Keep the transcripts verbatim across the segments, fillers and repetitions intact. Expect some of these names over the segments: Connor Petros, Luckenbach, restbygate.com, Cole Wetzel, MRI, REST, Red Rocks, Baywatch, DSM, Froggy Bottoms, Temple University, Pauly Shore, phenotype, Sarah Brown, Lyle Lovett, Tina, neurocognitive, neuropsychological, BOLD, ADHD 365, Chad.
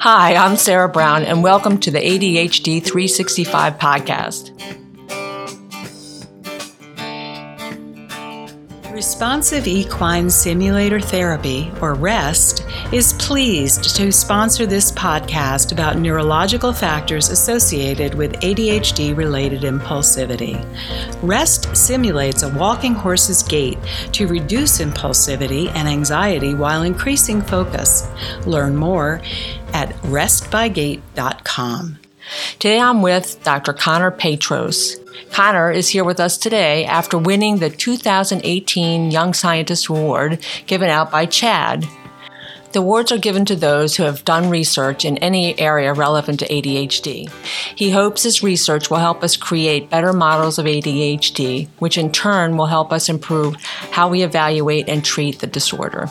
Hi, I'm Sarah Brown, and welcome to the A D H D three sixty-five podcast. Responsive Equine Simulator Therapy, or REST, is pleased to sponsor this podcast about neurological factors associated with A D H D-related impulsivity. REST simulates a walking horse's gait to reduce impulsivity and anxiety while increasing focus. Learn more at rest by gate dot com. Today I'm with Doctor Connor Petros. Connor is here with us today after winning the two thousand eighteen Young Scientist Award given out by Chad. The awards are given to those who have done research in any area relevant to A D H D. He hopes his research will help us create better models of A D H D, which in turn will help us improve how we evaluate and treat the disorder.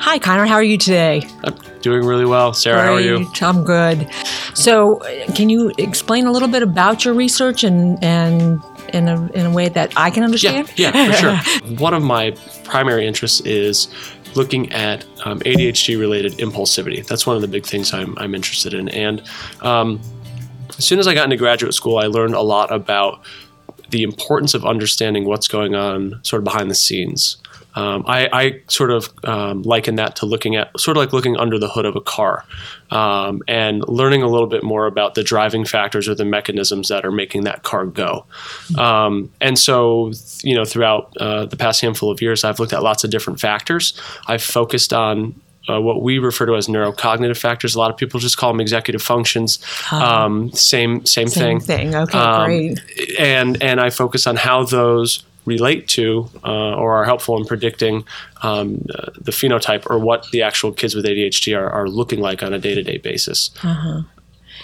Hi, Connor. How are you today? I'm doing really well. Sarah, Great. How are you? I'm good. So can you explain a little bit about your research and, and in, a, in a way that I can understand? Yeah, yeah, for sure. One of my primary interests is looking at um, A D H D-related impulsivity. That's one of the big things I'm, I'm interested in. And um, as soon as I got into graduate school, I learned a lot about the importance of understanding what's going on sort of behind the scenes. Um, I, I sort of um, liken that to looking at, sort of like looking under the hood of a car um, and learning a little bit more about the driving factors or the mechanisms that are making that car go. Um, and so, you know, throughout uh, the past handful of years, I've looked at lots of different factors. I've focused on Uh, what we refer to as neurocognitive factors. A lot of people just call them executive functions. Um, same same thing. Same thing. thing. Okay, um, great. And, and I focus on how those relate to uh, or are helpful in predicting um, uh, the phenotype or what the actual kids with A D H D are, are looking like on a day-to-day basis. Uh-huh.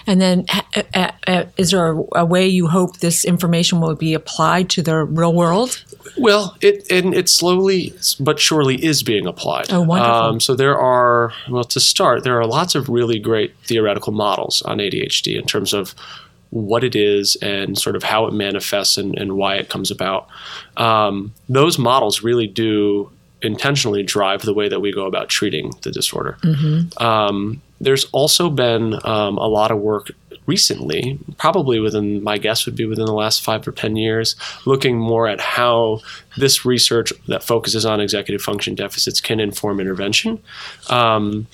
And then uh, uh, is there a, a way you hope this information will be applied to the real world? Well, it and it slowly but surely is being applied. Oh, wonderful. Um, so there are, well, to start, there are lots of really great theoretical models on A D H D in terms of what it is and sort of how it manifests and, and why it comes about. Um, those models really do intentionally drive the way that we go about treating the disorder. Mm-hmm. Um, there's also been um, a lot of work recently, probably within, my guess would be within the last five or ten years, looking more at how this research that focuses on executive function deficits can inform intervention. Um,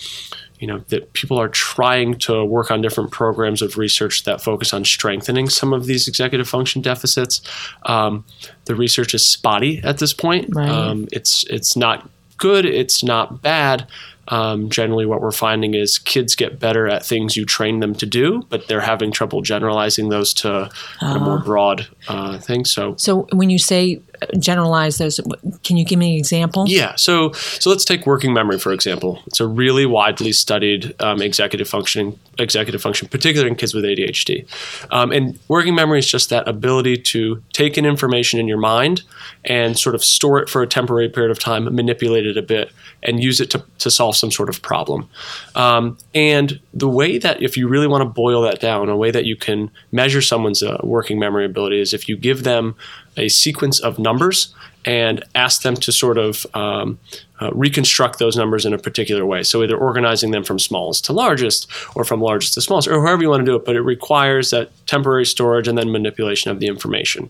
you know, that people are trying to work on different programs of research that focus on strengthening some of these executive function deficits. Um, the research is spotty at this point. Right. Um, it's it's not good. It's not bad. Um, generally, what we're finding is kids get better at things you train them to do, but they're having trouble generalizing those to uh, a more broad uh, thing. So, so when you say generalize those, can you give me an example? Yeah. So, so let's take working memory for example. It's a really widely studied um, executive function, executive function, particularly in kids with A D H D. Um, and working memory is just that ability to take in information in your mind and sort of store it for a temporary period of time, manipulate it a bit, and use it to to solve some sort of problem. Um, and the way that, if you really want to boil that down, a way that you can measure someone's uh, working memory ability is if you give them a sequence of numbers and ask them to sort of um, uh, reconstruct those numbers in a particular way. So either organizing them from smallest to largest or from largest to smallest or however you want to do it, but it requires that temporary storage and then manipulation of the information.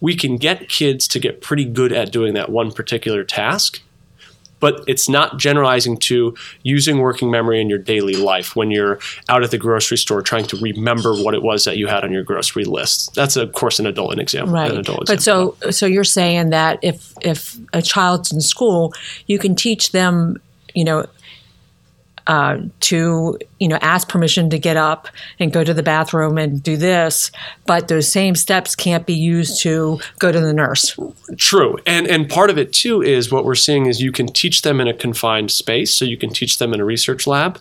We can get kids to get pretty good at doing that one particular task, but it's not generalizing to using working memory in your daily life when you're out at the grocery store trying to remember what it was that you had on your grocery list. That's, of course, an adult example. Right. An adult but example. so so you're saying that if if a child's in school, you can teach them, you know, uh, to, you know, ask permission to get up and go to the bathroom and do this, but those same steps can't be used to go to the nurse. True. And and part of it too is what we're seeing is you can teach them in a confined space. So you can teach them in a research lab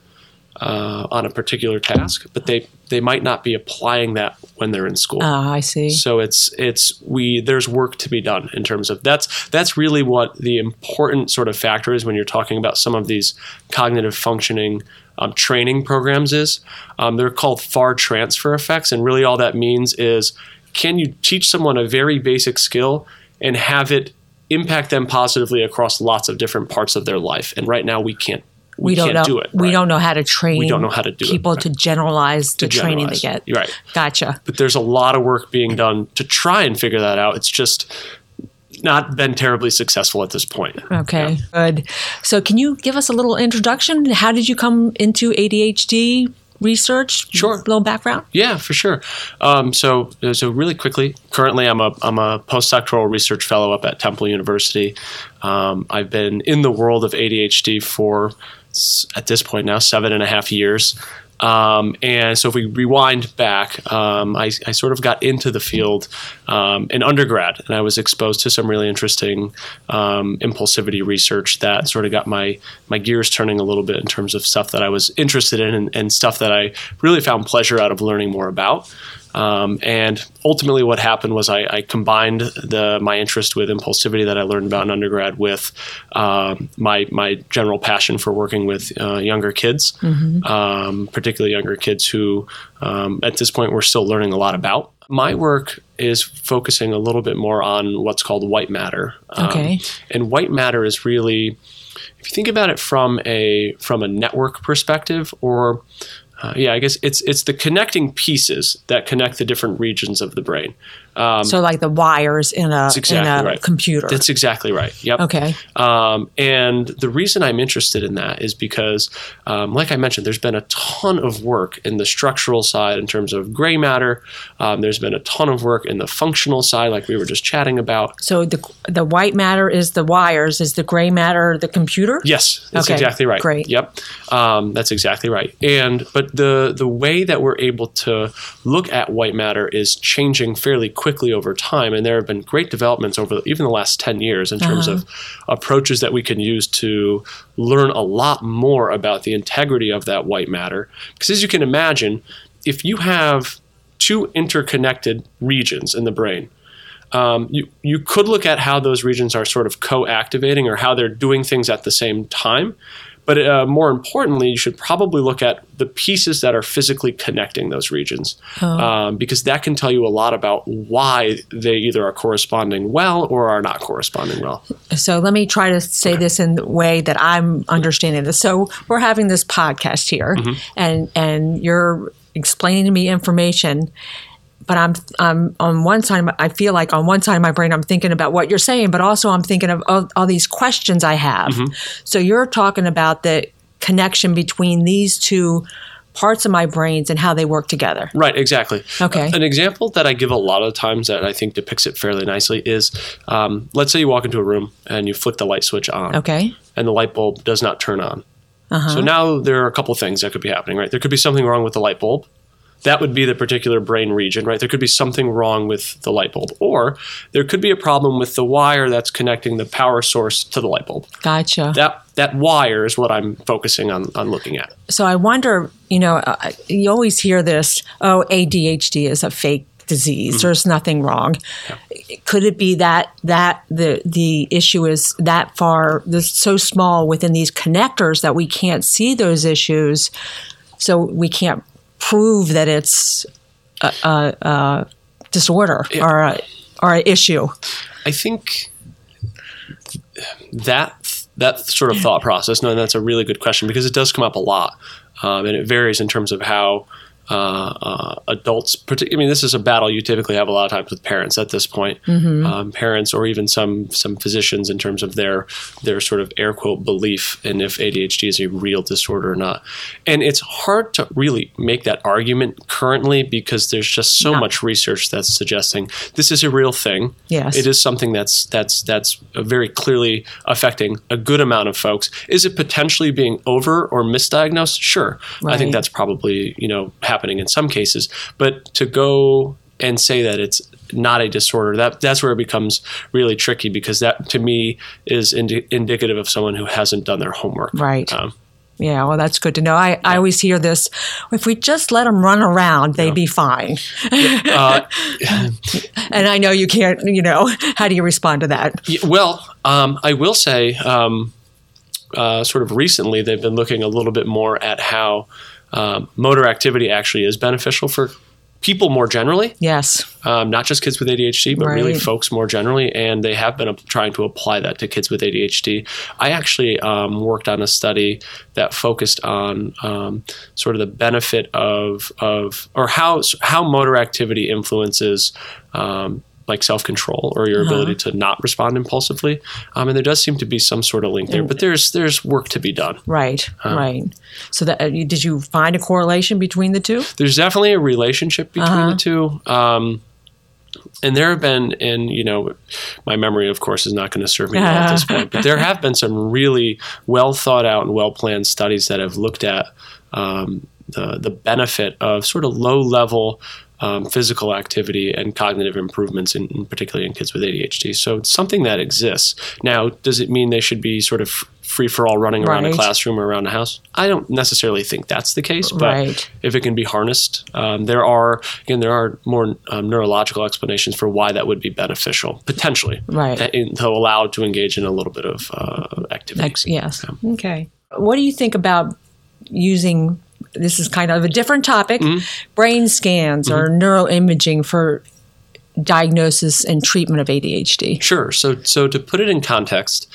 uh, on a particular task, but they, they might not be applying that when they're in school. Oh, I see. So it's it's we there's work to be done in terms of that's that's really what the important sort of factor is when you're talking about some of these cognitive functioning um, training programs is um, they're called far transfer effects, and really all that means is can you teach someone a very basic skill and have it impact them positively across lots of different parts of their life? And right now we can't we, we don't can't know, do it. We right? don't know how to train we don't know how to do people it, right? to generalize the to training generalize. They get. Right. Gotcha. But there's a lot of work being done to try and figure that out. It's just not been terribly successful at this point. Okay, yeah. Good. So can you give us a little introduction? How did you come into A D H D research? Sure. A little background? Yeah, for sure. Um, so, so really quickly, currently I'm a I'm a postdoctoral research fellow up at Temple University. Um, I've been in the world of A D H D for, at this point now, seven and a half years. Um, and so if we rewind back, um, I, I sort of got into the field um, in undergrad, and I was exposed to some really interesting um, impulsivity research that sort of got my my gears turning a little bit in terms of stuff that I was interested in and, and stuff that I really found pleasure out of learning more about. Um, and ultimately what happened was I, I combined the, my interest with impulsivity that I learned about in undergrad with um, my my general passion for working with uh, younger kids, mm-hmm. um, particularly younger kids who um, at this point we're still learning a lot about. My work is focusing a little bit more on what's called white matter. Um, okay. And white matter is really, if you think about it from a from a network perspective or Uh, yeah, I guess it's it's the connecting pieces that connect the different regions of the brain. Um, so like the wires in a, exactly in a right. computer. That's exactly right. Yep. Okay. Um, and the reason I'm interested in that is because, um, like I mentioned, there's been a ton of work in the structural side in terms of gray matter. Um, there's been a ton of work in the functional side, like we were just chatting about. So the the white matter is the wires. Is the gray matter the computer? Yes. That's okay. exactly right. Great. Yep. Um, that's exactly right. And but The the way that we're able to look at white matter is changing fairly quickly over time, and there have been great developments over even the last ten years in terms uh-huh. of approaches that we can use to learn a lot more about the integrity of that white matter. Because as you can imagine, if you have two interconnected regions in the brain, Um, you, you could look at how those regions are sort of co-activating or how they're doing things at the same time. But uh, more importantly, you should probably look at the pieces that are physically connecting those regions, oh. um, because that can tell you a lot about why they either are corresponding well or are not corresponding well. So let me try to say okay. this in the way that I'm understanding this. So we're having this podcast here, mm-hmm. and and you're explaining to me information. But I'm, I'm on one side, I feel like on one side of my brain, I'm thinking about what you're saying, but also I'm thinking of all, all these questions I have. Mm-hmm. So you're talking about the connection between these two parts of my brains and how they work together. Right, exactly. Okay. Uh, an example that I give a lot of times that I think depicts it fairly nicely is, um, let's say you walk into a room and you flick the light switch on. Okay. And the light bulb does not turn on. Uh-huh. So now there are a couple of things that could be happening, right? There could be something wrong with the light bulb. That would be the particular brain region, right? There could be something wrong with the light bulb, or there could be a problem with the wire that's connecting the power source to the light bulb. Gotcha. That that wire is what I'm focusing on on looking at. So I wonder, you know, uh, you always hear this, oh, A D H D is a fake disease. Mm-hmm. There's nothing wrong. Yeah. Could it be that that the the issue is that far, this so small within these connectors that we can't see those issues, so we can't prove that it's a, a, a disorder yeah. or a, or an issue. I think that that sort of thought process. No, that's a really good question because it does come up a lot, um, and it varies in terms of how uh, uh, adults. Partic- I mean, this is a battle you typically have a lot of times with parents at this point. Mm-hmm. Um, parents or even some some physicians in terms of their their sort of air quote belief in if A D H D is a real disorder or not. And it's hard to really make that argument currently because there's just so no. much research that's suggesting this is a real thing. Yes, it is something that's that's that's very clearly affecting a good amount of folks. Is it potentially being over or misdiagnosed? Sure, right. I think that's probably you know. happening in some cases, but to go and say that it's not a disorder, that that's where it becomes really tricky because that to me is indi- indicative of someone who hasn't done their homework. Right. Um, yeah. Well, that's good to know. I, yeah. I always hear this. If we just let them run around, they'd yeah. be fine. uh, and I know you can't, you know, how do you respond to that? Yeah, well, um, I will say um, uh, sort of recently, they've been looking a little bit more at how Um, motor activity actually is beneficial for people more generally. Yes. Um, not just kids with A D H D, but right. really folks more generally. And they have been trying to apply that to kids with A D H D. I actually um, worked on a study that focused on um, sort of the benefit of, of or how how motor activity influences um, like self-control or your uh-huh. ability to not respond impulsively. Um, and there does seem to be some sort of link there, but there's there's work to be done. Right, um, right. So that, uh, did you find a correlation between the two? There's definitely a relationship between uh-huh. the two. Um, and there have been, and you know, my memory, of course, is not going to serve me well at this point, but there have been some really well thought out and well-planned studies that have looked at um, the the benefit of sort of low-level Um, physical activity and cognitive improvements, in, in particularly in kids with A D H D. So it's something that exists. Now, does it mean they should be sort of free-for-all running around right. a classroom or around a house? I don't necessarily think that's the case, but right. if it can be harnessed, um, there are, again, there are more um, neurological explanations for why that would be beneficial, potentially, right. that, in, to allow to engage in a little bit of uh, activity. Ex- yes. Yeah. Okay. What do you think about using... This is kind of a different topic, mm-hmm. brain scans mm-hmm. or neuroimaging for diagnosis and treatment of A D H D. Sure. So so to put it in context,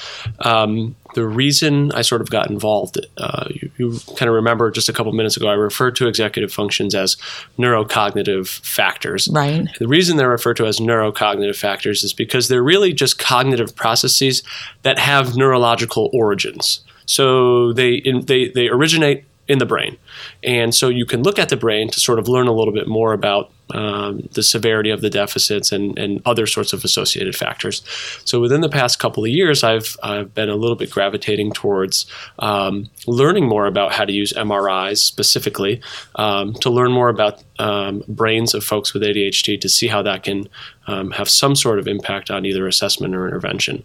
um, the reason I sort of got involved, uh, you, you kind of remember just a couple minutes ago, I referred to executive functions as neurocognitive factors. Right. The reason they're referred to as neurocognitive factors is because they're really just cognitive processes that have neurological origins. So they in, they they originate in the brain. And so you can look at the brain to sort of learn a little bit more about um, the severity of the deficits and, and other sorts of associated factors. So within the past couple of years, I've I've been a little bit gravitating towards um, learning more about how to use M R Is specifically um, to learn more about um, brains of folks with A D H D to see how that can um, have some sort of impact on either assessment or intervention.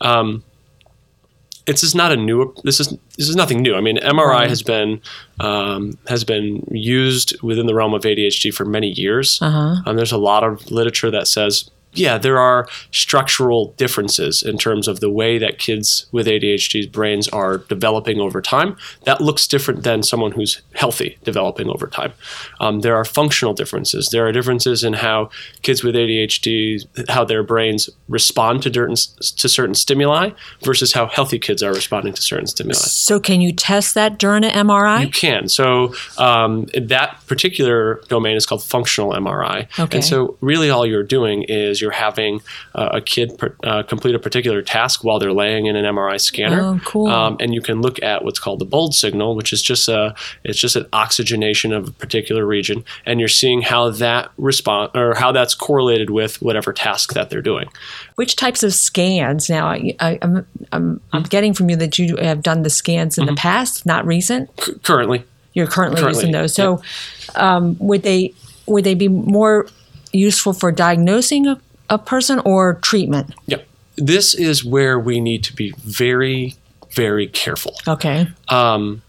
Um, It's just not a new. This is this is nothing new. I mean, M R I has been um, has been used within the realm of A D H D for many years. Uh-huh. Um, there's a lot of literature that says, yeah, there are structural differences in terms of the way that kids with A D H D's brains are developing over time. That looks different than someone who's healthy developing over time. Um, there are functional differences. There are differences in how kids with A D H D, how their brains respond to certain, to certain stimuli versus how healthy kids are responding to certain stimuli. So can you test that during an M R I? You can. So um, that particular domain is called functional M R I. Okay. And so really all you're doing is you're You're having uh, a kid per, uh, complete a particular task while they're laying in an M R I scanner. Oh, cool. Um, and you can look at what's called the BOLD signal, which is just a it's just an oxygenation of a particular region, and you're seeing how that response or how that's correlated with whatever task that they're doing. Which types of scans? Now, I, I, I'm I'm, mm-hmm. I'm getting from you that you have done the scans in mm-hmm. the past, not recent. C- currently, you're currently, currently using those. So, yeah. um, would they would they be more useful for diagnosing a a person or treatment? Yeah. This is where we need to be very, very careful. Okay. Um,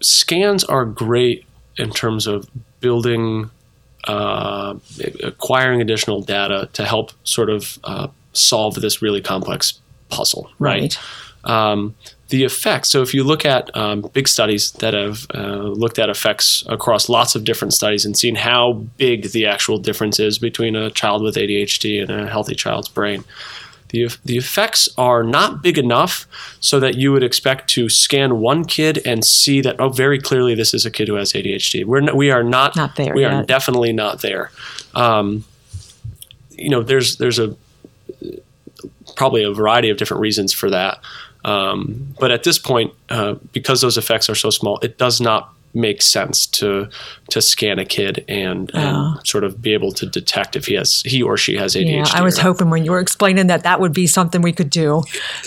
scans are great in terms of building, uh, acquiring additional data to help sort of uh, solve this really complex puzzle, right? Right. Um, the effects. So if you look at um, big studies that have uh, looked at effects across lots of different studies and seen how big the actual difference is between a child with A D H D and a healthy child's brain, the the effects are not big enough so that you would expect to scan one kid and see that, oh, very clearly this is a kid who has A D H D. We're no, we are not, not there. We yet. are definitely not there. Um, you know, there's there's a probably a variety of different reasons for that. Um, but at this point, uh, because those effects are so small, it does not make sense to to scan a kid and, oh. and sort of be able to detect if he has he or she has A D H D. Yeah, I was hoping when you were explaining that that would be something we could do,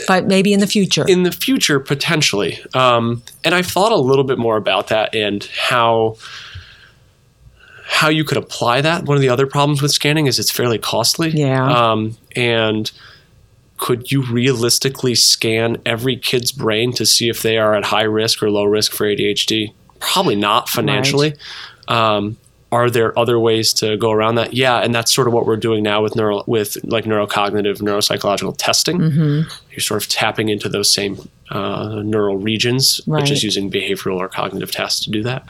but maybe in the future. In the future, potentially. Um, and I've thought a little bit more about that and how how you could apply that. One of the other problems with scanning is it's fairly costly. Yeah. Um, and could you realistically scan every kid's brain to see if they are at high risk or low risk for A D H D? Probably not financially. Right. Um, are there other ways to go around that? Yeah, and that's sort of what we're doing now with neuro, with like neurocognitive, neuropsychological testing. Mm-hmm. You're sort of tapping into those same uh, neural regions, right. which is using behavioral or cognitive tests to do that.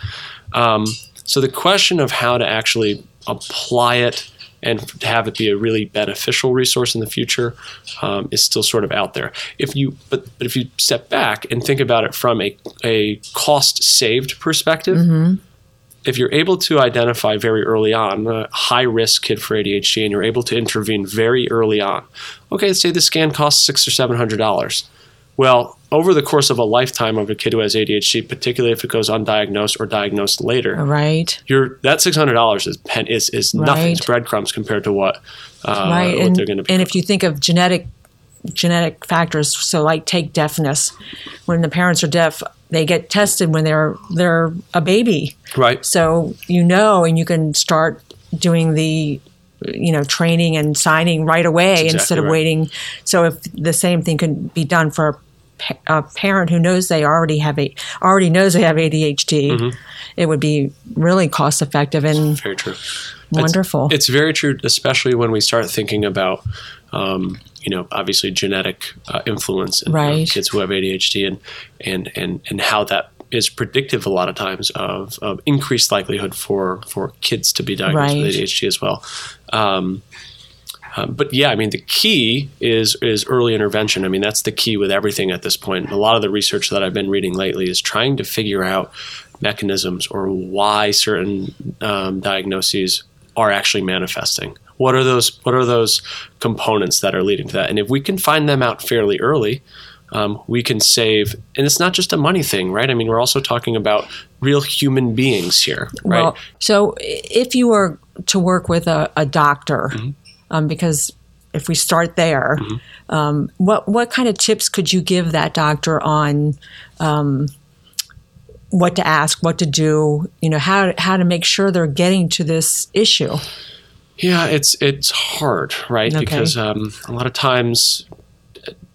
Um, So the question of how to actually apply it and have it be a really beneficial resource in the future um, is still sort of out there. If you, but, but if you step back and think about it from a, a cost saved perspective, mm-hmm. if you're able to identify very early on a high risk kid for A D H D and you're able to intervene very early on, okay, let's say the scan costs six or seven hundred dollars. Well, over the course of a lifetime of a kid who has A D H D, particularly if it goes undiagnosed or diagnosed later, right? You're that six hundred dollars is pen is is right. nothing. It's breadcrumbs compared to what uh, right. what and, they're going to be. And if you think of genetic genetic factors, so like take deafness, when the parents are deaf, they get tested when they're they're a baby, right? So you know, and you can start doing the. you know, training and signing right away exactly instead of right. waiting. So if the same thing can be done for a, a parent who knows they already have a, already knows they have A D H D, mm-hmm. it would be really cost effective and very true. Wonderful. It's, it's very true, especially when we start thinking about, um, you know, obviously genetic uh, influence in right. uh, kids who have A D H D and, and, and, and how that is predictive a lot of times of, of increased likelihood for, for kids to be diagnosed right. with A D H D as well. Um, um, but yeah, I mean, the key is is early intervention. I mean, that's the key with everything at this point. A lot of the research that I've been reading lately is trying to figure out mechanisms or why certain um, diagnoses are actually manifesting. What are those? What are those components that are leading to that? And if we can find them out fairly early, Um, we can save, and it's not just a money thing, right? I mean, we're also talking about real human beings here, right? Well, so if you were to work with a, a doctor, mm-hmm. um, because if we start there, mm-hmm. um, what what kind of tips could you give that doctor on um, what to ask, what to do, you know, how how to make sure they're getting to this issue? Yeah, it's it's hard, right? Okay. Because um, a lot of times.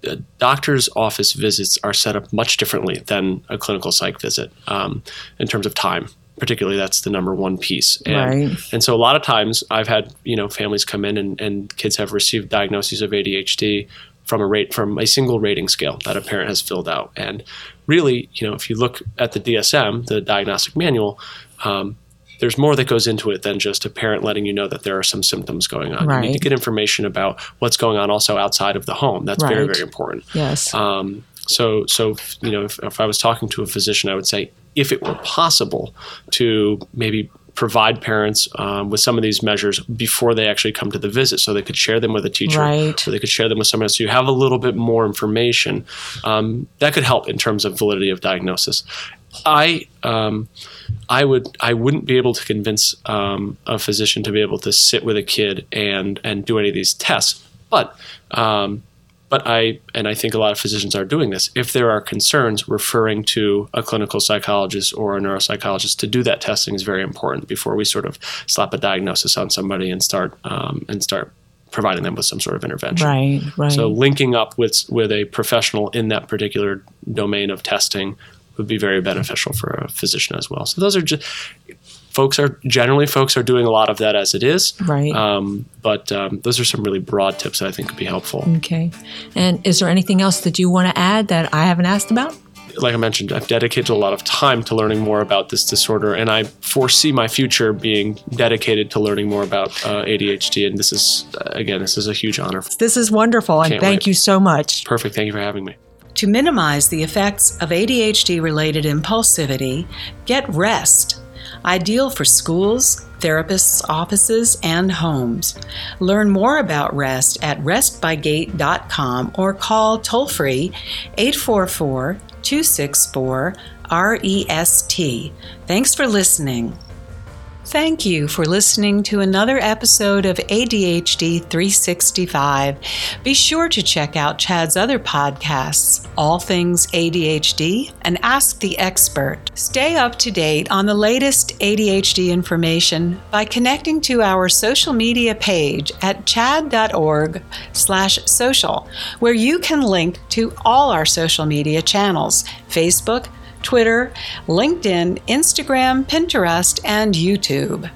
A doctor's office visits are set up much differently than a clinical psych visit um, in terms of time. Particularly, that's the number one piece. And, right. and so a lot of times I've had, you know, families come in and, and kids have received diagnoses of A D H D from a rate from a single rating scale that a parent has filled out. And really, you know, if you look at the D S M, the diagnostic manual, um, there's more that goes into it than just a parent letting you know that there are some symptoms going on. Right. You need to get information about what's going on also outside of the home. That's right. very, very important. Yes. Um, so, so you know, if, if I was talking to a physician, I would say if it were possible to maybe provide parents um, with some of these measures before they actually come to the visit so they could share them with a teacher right. or they could share them with someone else. So you have a little bit more information. Um, that could help in terms of validity of diagnosis. I um, I would I wouldn't be able to convince um, a physician to be able to sit with a kid and and do any of these tests, but um, but I and I think a lot of physicians are doing this. If there are concerns, referring to a clinical psychologist or a neuropsychologist to do that testing is very important before we sort of slap a diagnosis on somebody and start um, and start. providing them with some sort of intervention. Right, right. So linking up with with a professional in that particular domain of testing would be very beneficial for a physician as well. So those are just folks are generally folks are doing a lot of that as it is. Right. Um, but um, those are some really broad tips that I think could be helpful. Okay. And is there anything else that you want to add that I haven't asked about? Like I mentioned, I've dedicated a lot of time to learning more about this disorder, and I foresee my future being dedicated to learning more about uh, A D H D. And this is, again, this is a huge honor. This is wonderful, and thank you so much. Perfect. Thank you for having me. To minimize the effects of A D H D-related impulsivity, get REST. Ideal for schools, therapists' offices, and homes. Learn more about REST at rest by gate dot com or call toll-free eight four four, two six four, R E S T. Thanks for listening. Thank you for listening to another episode of A D H D three sixty-five. Be sure to check out Chad's other podcasts, All Things A D H D and Ask the Expert. Stay up to date on the latest A D H D information by connecting to our social media page at chad dot org slash social, where you can link to all our social media channels, Facebook, Twitter, LinkedIn, Instagram, Pinterest, and YouTube.